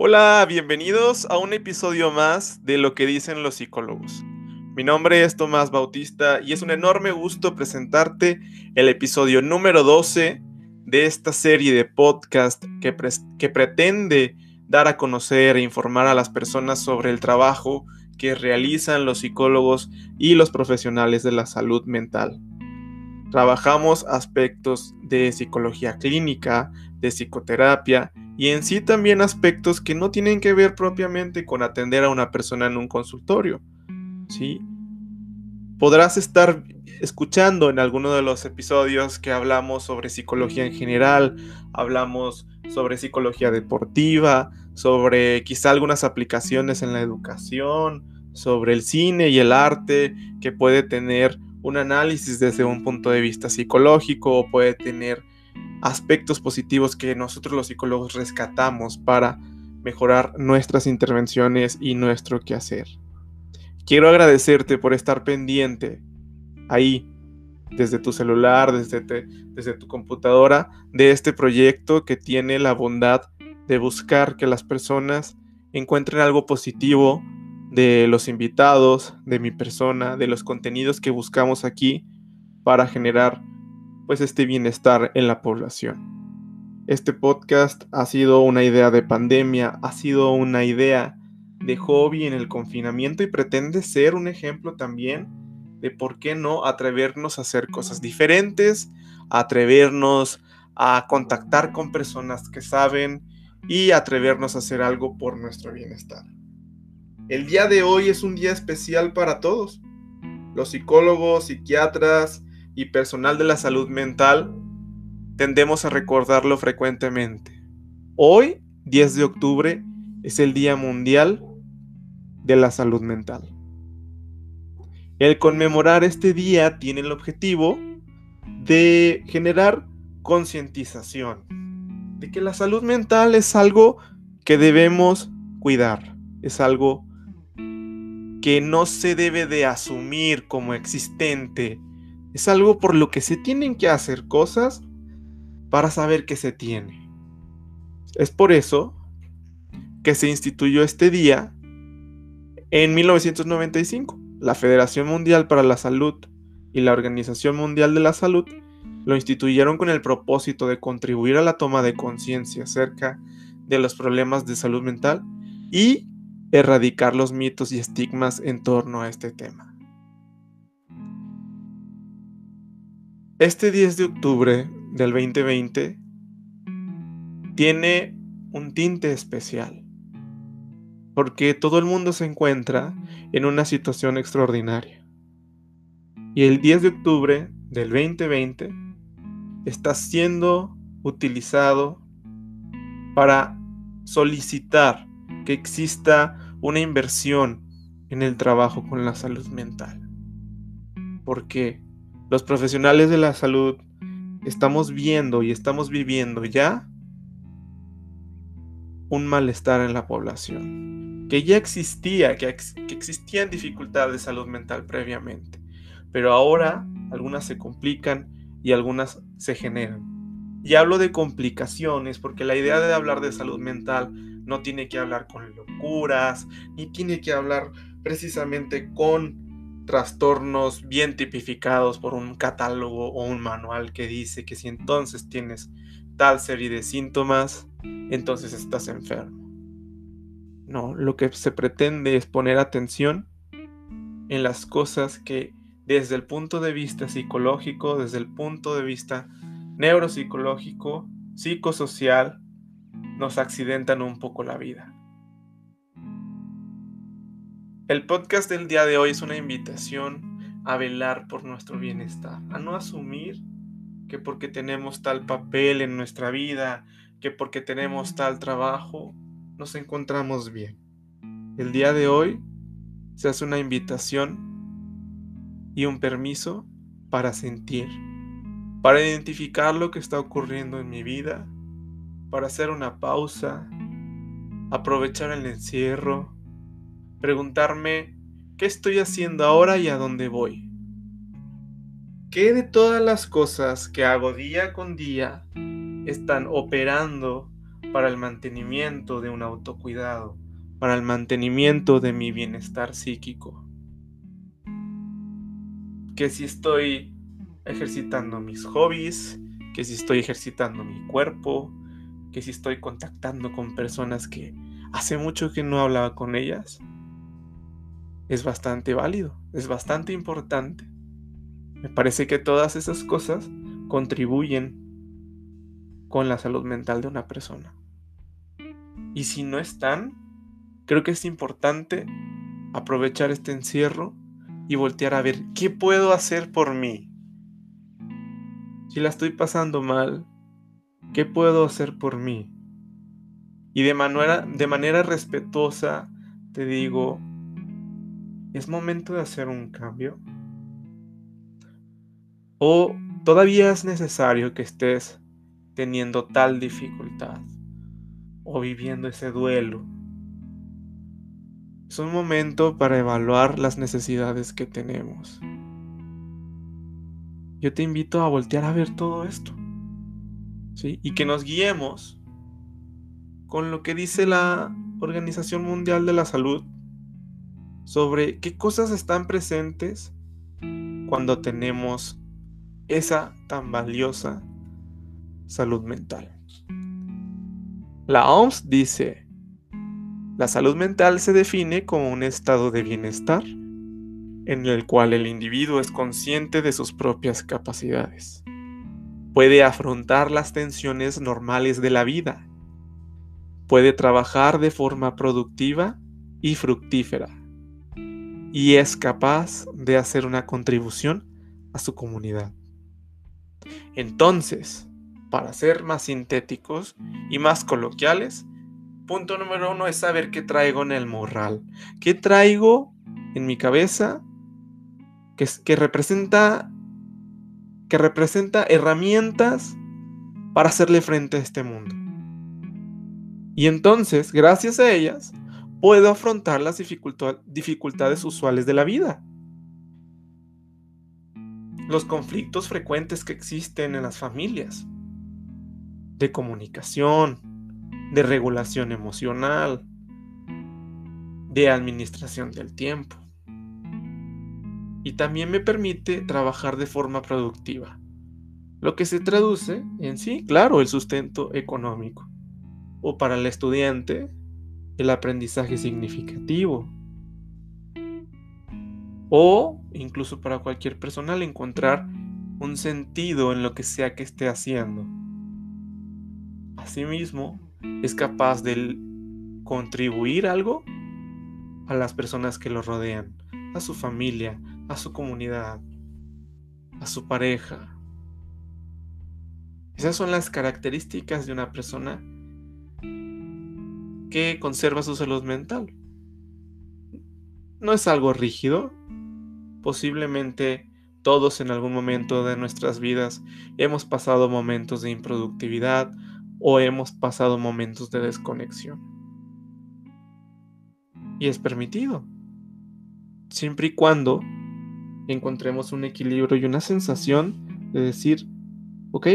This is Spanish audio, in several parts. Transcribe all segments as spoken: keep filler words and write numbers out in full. Hola, bienvenidos a un episodio más de Lo que dicen los psicólogos. Mi nombre es Tomás Bautista y es un enorme gusto presentarte el episodio número doce de esta serie de podcast que, pre- que pretende dar a conocer e informar a las personas sobre el trabajo que realizan los psicólogos y los profesionales de la salud mental. Trabajamos aspectos de psicología clínica, de psicoterapia y en sí también aspectos que no tienen que ver propiamente con atender a una persona en un consultorio, ¿sí? Podrás estar escuchando en alguno de los episodios que hablamos sobre psicología en general, hablamos sobre psicología deportiva, sobre quizá algunas aplicaciones en la educación, sobre el cine y el arte que puede tener un análisis desde un punto de vista psicológico o puede tener aspectos positivos que nosotros los psicólogos rescatamos para mejorar nuestras intervenciones y nuestro quehacer. Quiero agradecerte por estar pendiente ahí, desde tu celular, desde, te, desde tu computadora, de este proyecto que tiene la bondad de buscar que las personas encuentren algo positivo de los invitados, de mi persona, de los contenidos que buscamos aquí para generar pues este bienestar en la población. Este podcast ha sido una idea de pandemia, ha sido una idea de hobby en el confinamiento y pretende ser un ejemplo también de por qué no atrevernos a hacer cosas diferentes, a atrevernos a contactar con personas que saben y atrevernos a hacer algo por nuestro bienestar. El día de hoy es un día especial para todos. Los psicólogos, psiquiatras y personal de la salud mental tendemos a recordarlo frecuentemente. Hoy, diez de octubre, es el Día Mundial de la Salud Mental. El conmemorar este día tiene el objetivo de generar concientización de que la salud mental es algo que debemos cuidar, es algo que no se debe de asumir como existente. Es algo por lo que se tienen que hacer cosas para saber que se tiene. Es por eso que se instituyó este día en mil novecientos noventa y cinco. La Federación Mundial para la Salud y la Organización Mundial de la Salud lo instituyeron con el propósito de contribuir a la toma de conciencia acerca de los problemas de salud mental y erradicar los mitos y estigmas en torno a este tema. Este diez de octubre del veinte veinte tiene un tinte especial, porque todo el mundo se encuentra en una situación extraordinaria. Y el diez de octubre del veinte veinte está siendo utilizado para solicitar que exista una inversión en el trabajo con la salud mental. ¿Por qué? Los profesionales de la salud estamos viendo y estamos viviendo ya un malestar en la población, que ya existía, que, ex- que existían dificultades de salud mental previamente, pero ahora algunas se complican y algunas se generan. Y hablo de complicaciones porque la idea de hablar de salud mental no tiene que hablar con locuras, ni tiene que hablar precisamente con trastornos bien tipificados por un catálogo o un manual que dice que si entonces tienes tal serie de síntomas, entonces estás enfermo. No, lo que se pretende es poner atención en las cosas que desde el punto de vista psicológico, desde el punto de vista neuropsicológico, psicosocial, nos accidentan un poco la vida. El podcast del día de hoy es una invitación a velar por nuestro bienestar, a no asumir que porque tenemos tal papel en nuestra vida, que porque tenemos tal trabajo, nos encontramos bien. El día de hoy se hace una invitación y un permiso para sentir, para identificar lo que está ocurriendo en mi vida, para hacer una pausa, aprovechar el encierro, preguntarme qué estoy haciendo ahora y a dónde voy. ¿Qué de todas las cosas que hago día con día están operando para el mantenimiento de un autocuidado, para el mantenimiento de mi bienestar psíquico. Que si estoy ejercitando mis hobbies, que si estoy ejercitando mi cuerpo, que si estoy contactando con personas que hace mucho que no hablaba con ellas, es bastante válido, es bastante importante. Me parece que todas esas cosas contribuyen con la salud mental de una persona. Y si no están, creo que es importante aprovechar este encierro y voltear a ver qué puedo hacer por mí. Si la estoy pasando mal, ¿qué puedo hacer por mí? Y de manera, de manera respetuosa te digo, ¿es momento de hacer un cambio? ¿O todavía es necesario que estés teniendo tal dificultad o viviendo ese duelo? Es un momento para evaluar las necesidades que tenemos. Yo te invito a voltear a ver todo esto, ¿sí? Y que nos guiemos con lo que dice la Organización Mundial de la Salud sobre qué cosas están presentes cuando tenemos esa tan valiosa salud mental. La O M S dice: la salud mental se define como un estado de bienestar en el cual el individuo es consciente de sus propias capacidades, puede afrontar las tensiones normales de la vida, puede trabajar de forma productiva y fructífera, y es capaz de hacer una contribución a su comunidad. Entonces, para ser más sintéticos y más coloquiales, punto número uno es saber qué traigo en el morral. ¿Qué traigo en mi cabeza que, que, representa, que representa herramientas para hacerle frente a este mundo? Y entonces, gracias a ellas, puedo afrontar las dificulta- dificultades usuales de la vida. Los conflictos frecuentes que existen en las familias, de comunicación, de regulación emocional, de administración del tiempo. Y también me permite trabajar de forma productiva, lo que se traduce en sí, claro, el sustento económico, o para el estudiante, el aprendizaje significativo, o incluso para cualquier persona, el encontrar un sentido en lo que sea que esté haciendo. Asimismo, es capaz de contribuir algo a las personas que lo rodean, a su familia, a su comunidad, a su pareja. Esas son las características de una persona que conserva su salud mental. No es algo rígido. Posiblemente todos en algún momento de nuestras vidas hemos pasado momentos de improductividad, o hemos pasado momentos de desconexión. Y es permitido, siempre y cuando encontremos un equilibrio y una sensación de decir, ok,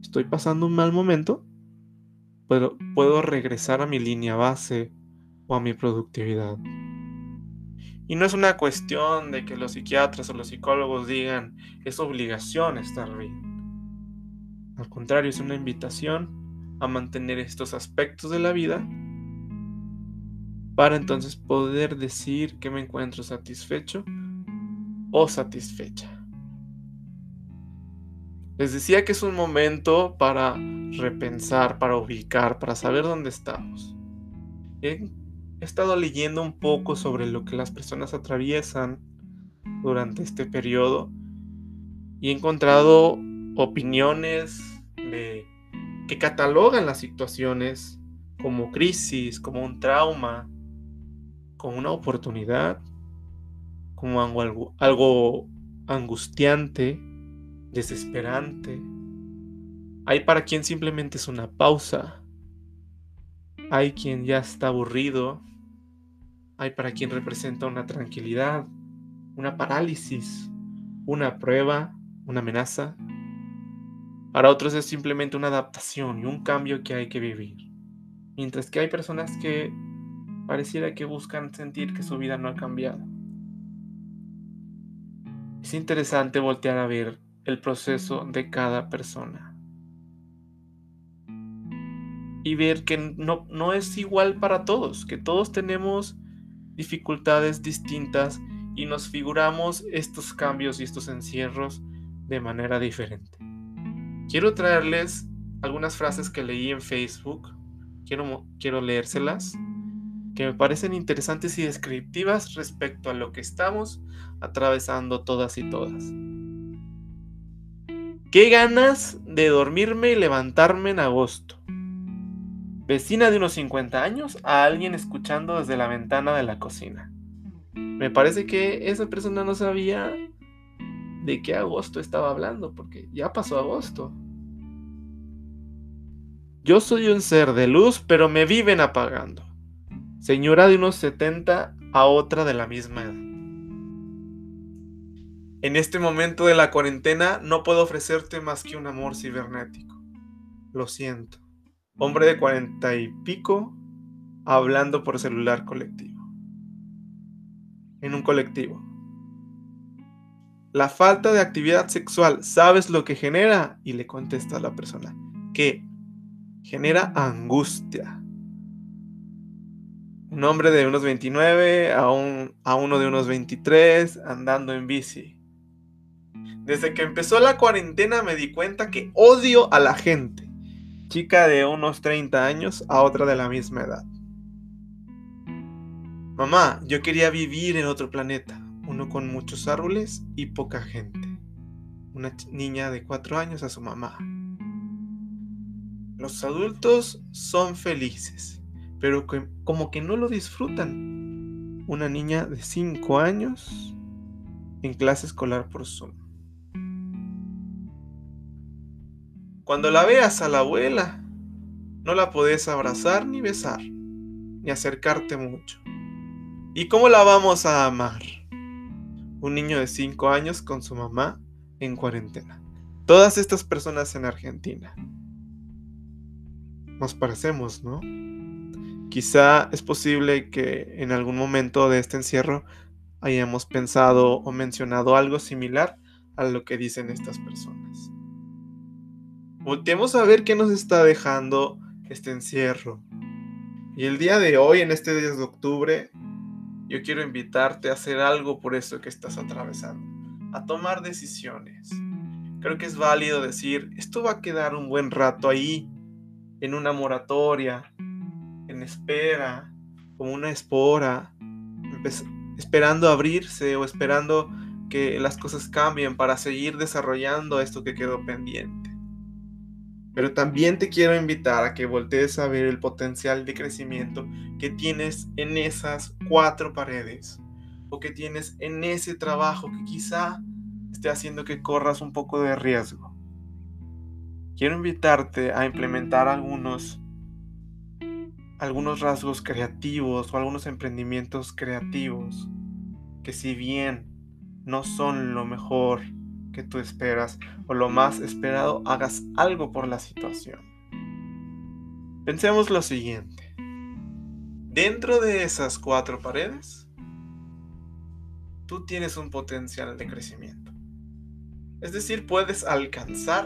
estoy pasando un mal momento, pero puedo regresar a mi línea base o a mi productividad. Y no es una cuestión de que los psiquiatras o los psicólogos digan, es obligación estar bien. Al contrario, es una invitación a mantener estos aspectos de la vida para entonces poder decir que me encuentro satisfecho o satisfecha. Les decía que es un momento para repensar, para ubicar, para saber dónde estamos. He estado leyendo un poco sobre lo que las personas atraviesan durante este periodo y he encontrado opiniones de, que catalogan las situaciones como crisis, como un trauma, como una oportunidad, como algo, algo angustiante, desesperante. Hay para quien simplemente es una pausa. Hay quien ya está aburrido. Hay para quien representa una tranquilidad, una parálisis, una prueba, una amenaza. Para otros es simplemente una adaptación y un cambio que hay que vivir. Mientras que hay personas que pareciera que buscan sentir que su vida no ha cambiado. Es interesante voltear a ver el proceso de cada persona y ver que no, no es igual para todos, que todos tenemos dificultades distintas y nos figuramos estos cambios y estos encierros de manera diferente. Quiero traerles algunas frases que leí en Facebook, quiero, quiero leérselas, que me parecen interesantes y descriptivas respecto a lo que estamos atravesando todas y todas. Qué ganas de dormirme y levantarme en agosto. Vecina de unos cincuenta años a alguien escuchando desde la ventana de la cocina. Me parece que esa persona no sabía de qué agosto estaba hablando, porque ya pasó agosto. Yo soy un ser de luz, pero me viven apagando. Señora de unos setenta a otra de la misma edad. En este momento de la cuarentena no puedo ofrecerte más que un amor cibernético. Lo siento. Hombre de cuarenta y pico hablando por celular colectivo. En un colectivo. La falta de actividad sexual, ¿sabes lo que genera? Y le contesta a la persona que genera angustia. Un hombre de unos veintinueve a, un, a uno de unos veintitrés andando en bici. Desde que empezó la cuarentena me di cuenta que odio a la gente. Chica de unos treinta años a otra de la misma edad. Mamá, yo quería vivir en otro planeta, uno con muchos árboles y poca gente. Una niña de cuatro años a su mamá. Los adultos son felices, pero que, como que no lo disfrutan. Una niña de cinco años en clase escolar por Zoom. Cuando la veas a la abuela, no la podés abrazar ni besar, ni acercarte mucho. ¿Y cómo la vamos a amar? Un niño de cinco años con su mamá en cuarentena. Todas estas personas en Argentina. Nos parecemos, ¿no? Quizá es posible que en algún momento de este encierro hayamos pensado o mencionado algo similar a lo que dicen estas personas. Volteemos a ver qué nos está dejando este encierro. Y el día de hoy, en este diez de octubre, yo quiero invitarte a hacer algo por eso que estás atravesando. A tomar decisiones. Creo que es válido decir, esto va a quedar un buen rato ahí, en una moratoria, en espera, como una espora, esperando abrirse o esperando que las cosas cambien para seguir desarrollando esto que quedó pendiente. Pero también te quiero invitar a que voltees a ver el potencial de crecimiento que tienes en esas cuatro paredes o que tienes en ese trabajo que quizá esté haciendo que corras un poco de riesgo. Quiero invitarte a implementar algunos, algunos rasgos creativos o algunos emprendimientos creativos que si bien no son lo mejor que tú esperas o lo más esperado, hagas algo por la situación. Pensemos lo siguiente: dentro de esas cuatro paredes tú tienes un potencial de crecimiento, es decir, puedes alcanzar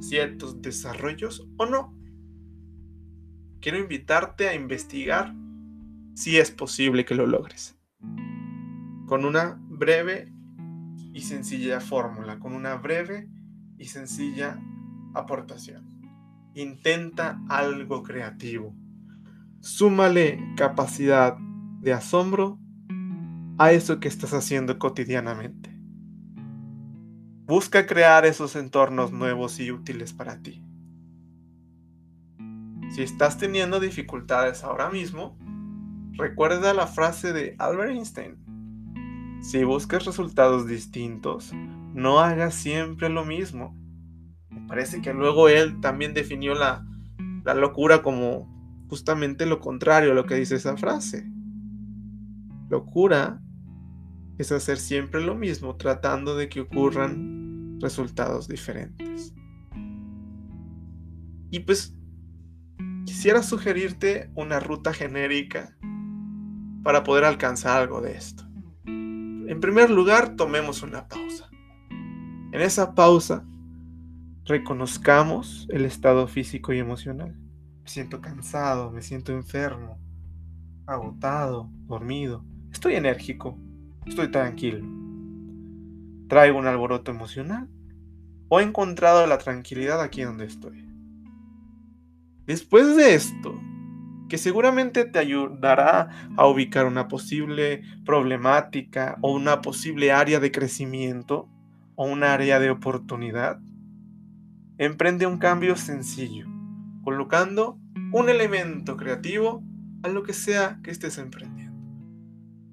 ciertos desarrollos o no. Quiero invitarte a investigar si es posible que lo logres con una breve y sencilla fórmula, con una breve y sencilla aportación. Intenta algo creativo. Súmale capacidad de asombro a eso que estás haciendo cotidianamente. Busca crear esos entornos nuevos y útiles para ti. Si estás teniendo dificultades ahora mismo, recuerda la frase de Albert Einstein. Si buscas resultados distintos, no hagas siempre lo mismo. Me parece que luego él también definió la, la locura como justamente lo contrario a lo que dice esa frase. Locura es hacer siempre lo mismo, tratando de que ocurran resultados diferentes. Y pues, quisiera sugerirte una ruta genérica para poder alcanzar algo de esto. En primer lugar, tomemos una pausa. En esa pausa, reconozcamos el estado físico y emocional. Me siento cansado, me siento enfermo, agotado, dormido. Estoy enérgico, estoy tranquilo. Traigo un alboroto emocional o he encontrado la tranquilidad aquí donde estoy. Después de esto, que seguramente te ayudará a ubicar una posible problemática o una posible área de crecimiento o un área de oportunidad, emprende un cambio sencillo, colocando un elemento creativo a lo que sea que estés emprendiendo.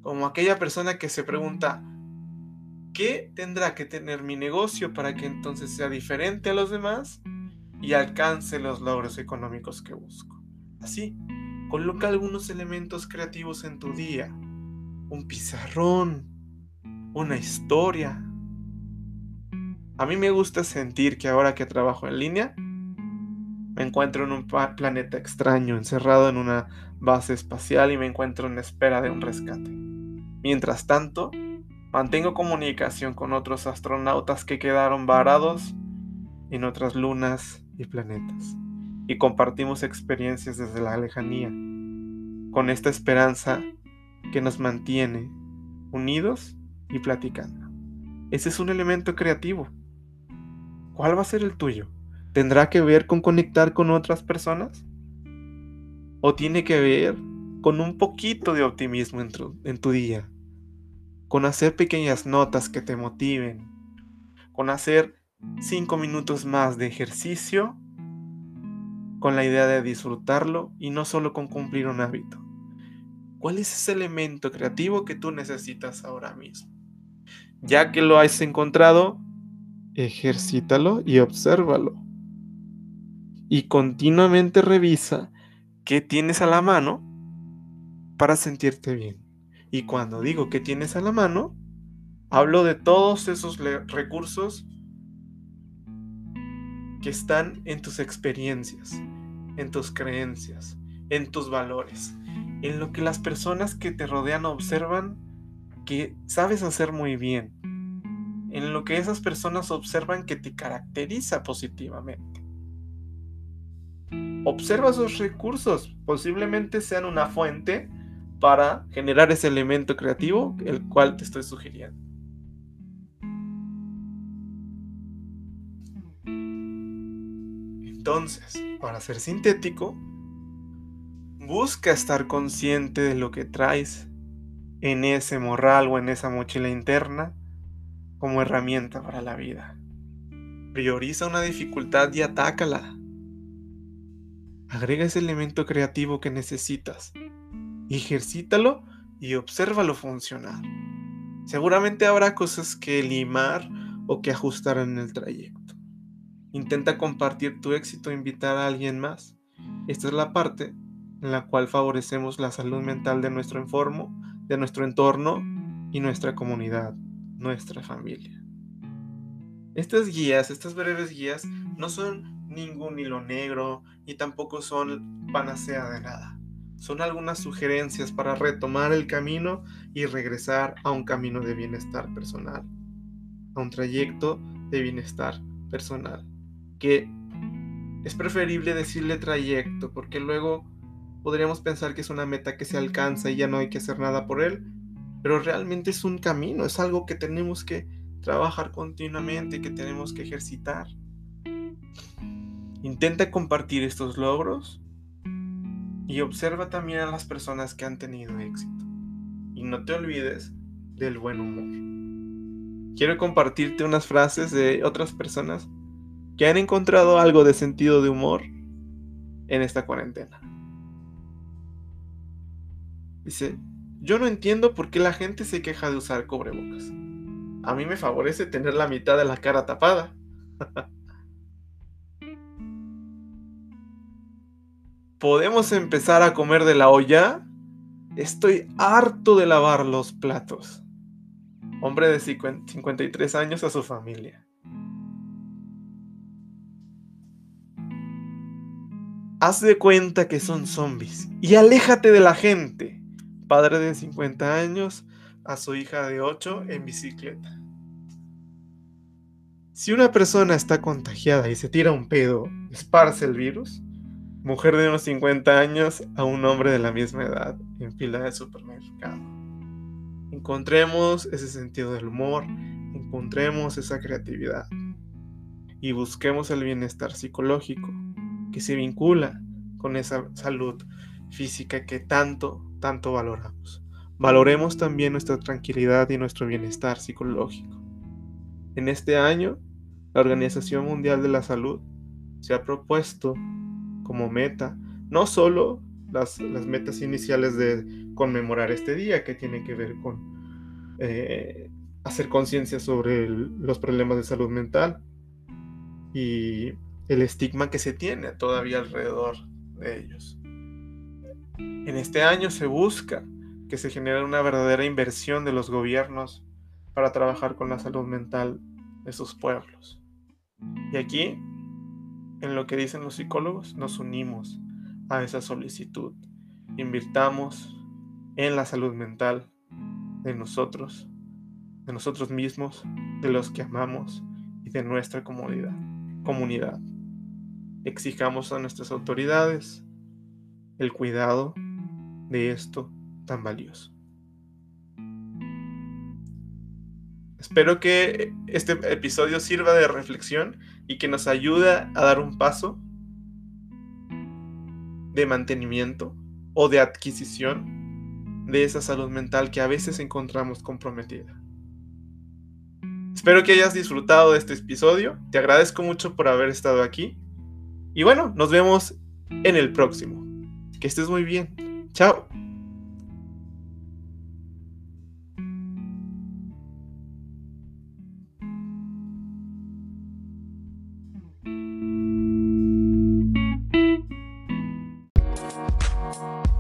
Como aquella persona que se pregunta, ¿qué tendrá que tener mi negocio para que entonces sea diferente a los demás y alcance los logros económicos que busco? Así. Coloca algunos elementos creativos en tu día, un pizarrón, una historia. A mí me gusta sentir que ahora que trabajo en línea, me encuentro en un planeta extraño, encerrado en una base espacial y me encuentro en espera de un rescate. Mientras tanto, mantengo comunicación con otros astronautas que quedaron varados en otras lunas y planetas. Y compartimos experiencias desde la lejanía, con esta esperanza que nos mantiene unidos y platicando. Ese es un elemento creativo. ¿Cuál va a ser el tuyo? ¿Tendrá que ver con conectar con otras personas? ¿O tiene que ver con un poquito de optimismo en tu, en tu día? Con hacer pequeñas notas que te motiven. Con hacer cinco minutos más de ejercicio, con la idea de disfrutarlo y no solo con cumplir un hábito. ¿Cuál es ese elemento creativo que tú necesitas ahora mismo? Ya que lo has encontrado, ejercítalo y obsérvalo. Y continuamente revisa qué tienes a la mano para sentirte bien. Y cuando digo qué tienes a la mano, hablo de todos esos le- recursos que están en tus experiencias, en tus creencias, en tus valores, en lo que las personas que te rodean observan que sabes hacer muy bien, en lo que esas personas observan que te caracteriza positivamente. Observa esos recursos, posiblemente sean una fuente para generar ese elemento creativo, el cual te estoy sugiriendo. Entonces, para ser sintético, busca estar consciente de lo que traes en ese morral o en esa mochila interna como herramienta para la vida. Prioriza una dificultad y atácala. Agrega ese elemento creativo que necesitas, ejercítalo y obsérvalo funcionar. Seguramente habrá cosas que limar o que ajustar en el trayecto. Intenta compartir tu éxito e invitar a alguien más. Esta es la parte en la cual favorecemos la salud mental de nuestro enfermo, de nuestro entorno y nuestra comunidad, nuestra familia. Estas guías, estas breves guías, no son ningún hilo negro ni tampoco son panacea de nada. Son algunas sugerencias para retomar el camino y regresar a un camino de bienestar personal, a un trayecto de bienestar personal. Que es preferible decirle trayecto, porque luego podríamos pensar que es una meta que se alcanza y ya no hay que hacer nada por él, pero realmente es un camino, es algo que tenemos que trabajar continuamente, que tenemos que ejercitar. Intenta compartir estos logros y observa también a las personas que han tenido éxito. Y no te olvides del buen humor. Quiero compartirte unas frases de otras personas que han encontrado algo de sentido de humor en esta cuarentena. Dice, yo no entiendo por qué la gente se queja de usar cubrebocas. A mí me favorece tener la mitad de la cara tapada. ¿Podemos empezar a comer de la olla? Estoy harto de lavar los platos. Hombre de cincuenta y tres años a su familia. haz de cuenta que son zombies y aléjate de la gente. Padre de cincuenta años a su hija de ocho en bicicleta. Si una persona está contagiada y se tira un pedo, esparce el virus. Mujer de unos cincuenta años a un hombre de la misma edad en fila de supermercado. Encontremos ese sentido del humor, encontremos esa creatividad y busquemos el bienestar psicológico que se vincula con esa salud física que tanto, tanto valoramos. Valoremos también nuestra tranquilidad y nuestro bienestar psicológico. En este año, la Organización Mundial de la Salud se ha propuesto como meta, no solo las, las metas iniciales de conmemorar este día, que tiene que ver con eh, hacer conciencia sobre el, los problemas de salud mental y el estigma que se tiene todavía alrededor de ellos. En este año se busca que se genere una verdadera inversión de los gobiernos para trabajar con la salud mental de sus pueblos. Y aquí, en lo que dicen los psicólogos, nos unimos a esa solicitud. Invirtamos en la salud mental de nosotros, de nosotros mismos, de los que amamos y de nuestra comunidad. comunidad. Exijamos a nuestras autoridades el cuidado de esto tan valioso. Espero que este episodio sirva de reflexión y que nos ayude a dar un paso de mantenimiento o de adquisición de esa salud mental que a veces encontramos comprometida. Espero que hayas disfrutado de este episodio. Te agradezco mucho por haber estado aquí. Y bueno, nos vemos en el próximo. Que estés muy bien. Chao. Bye.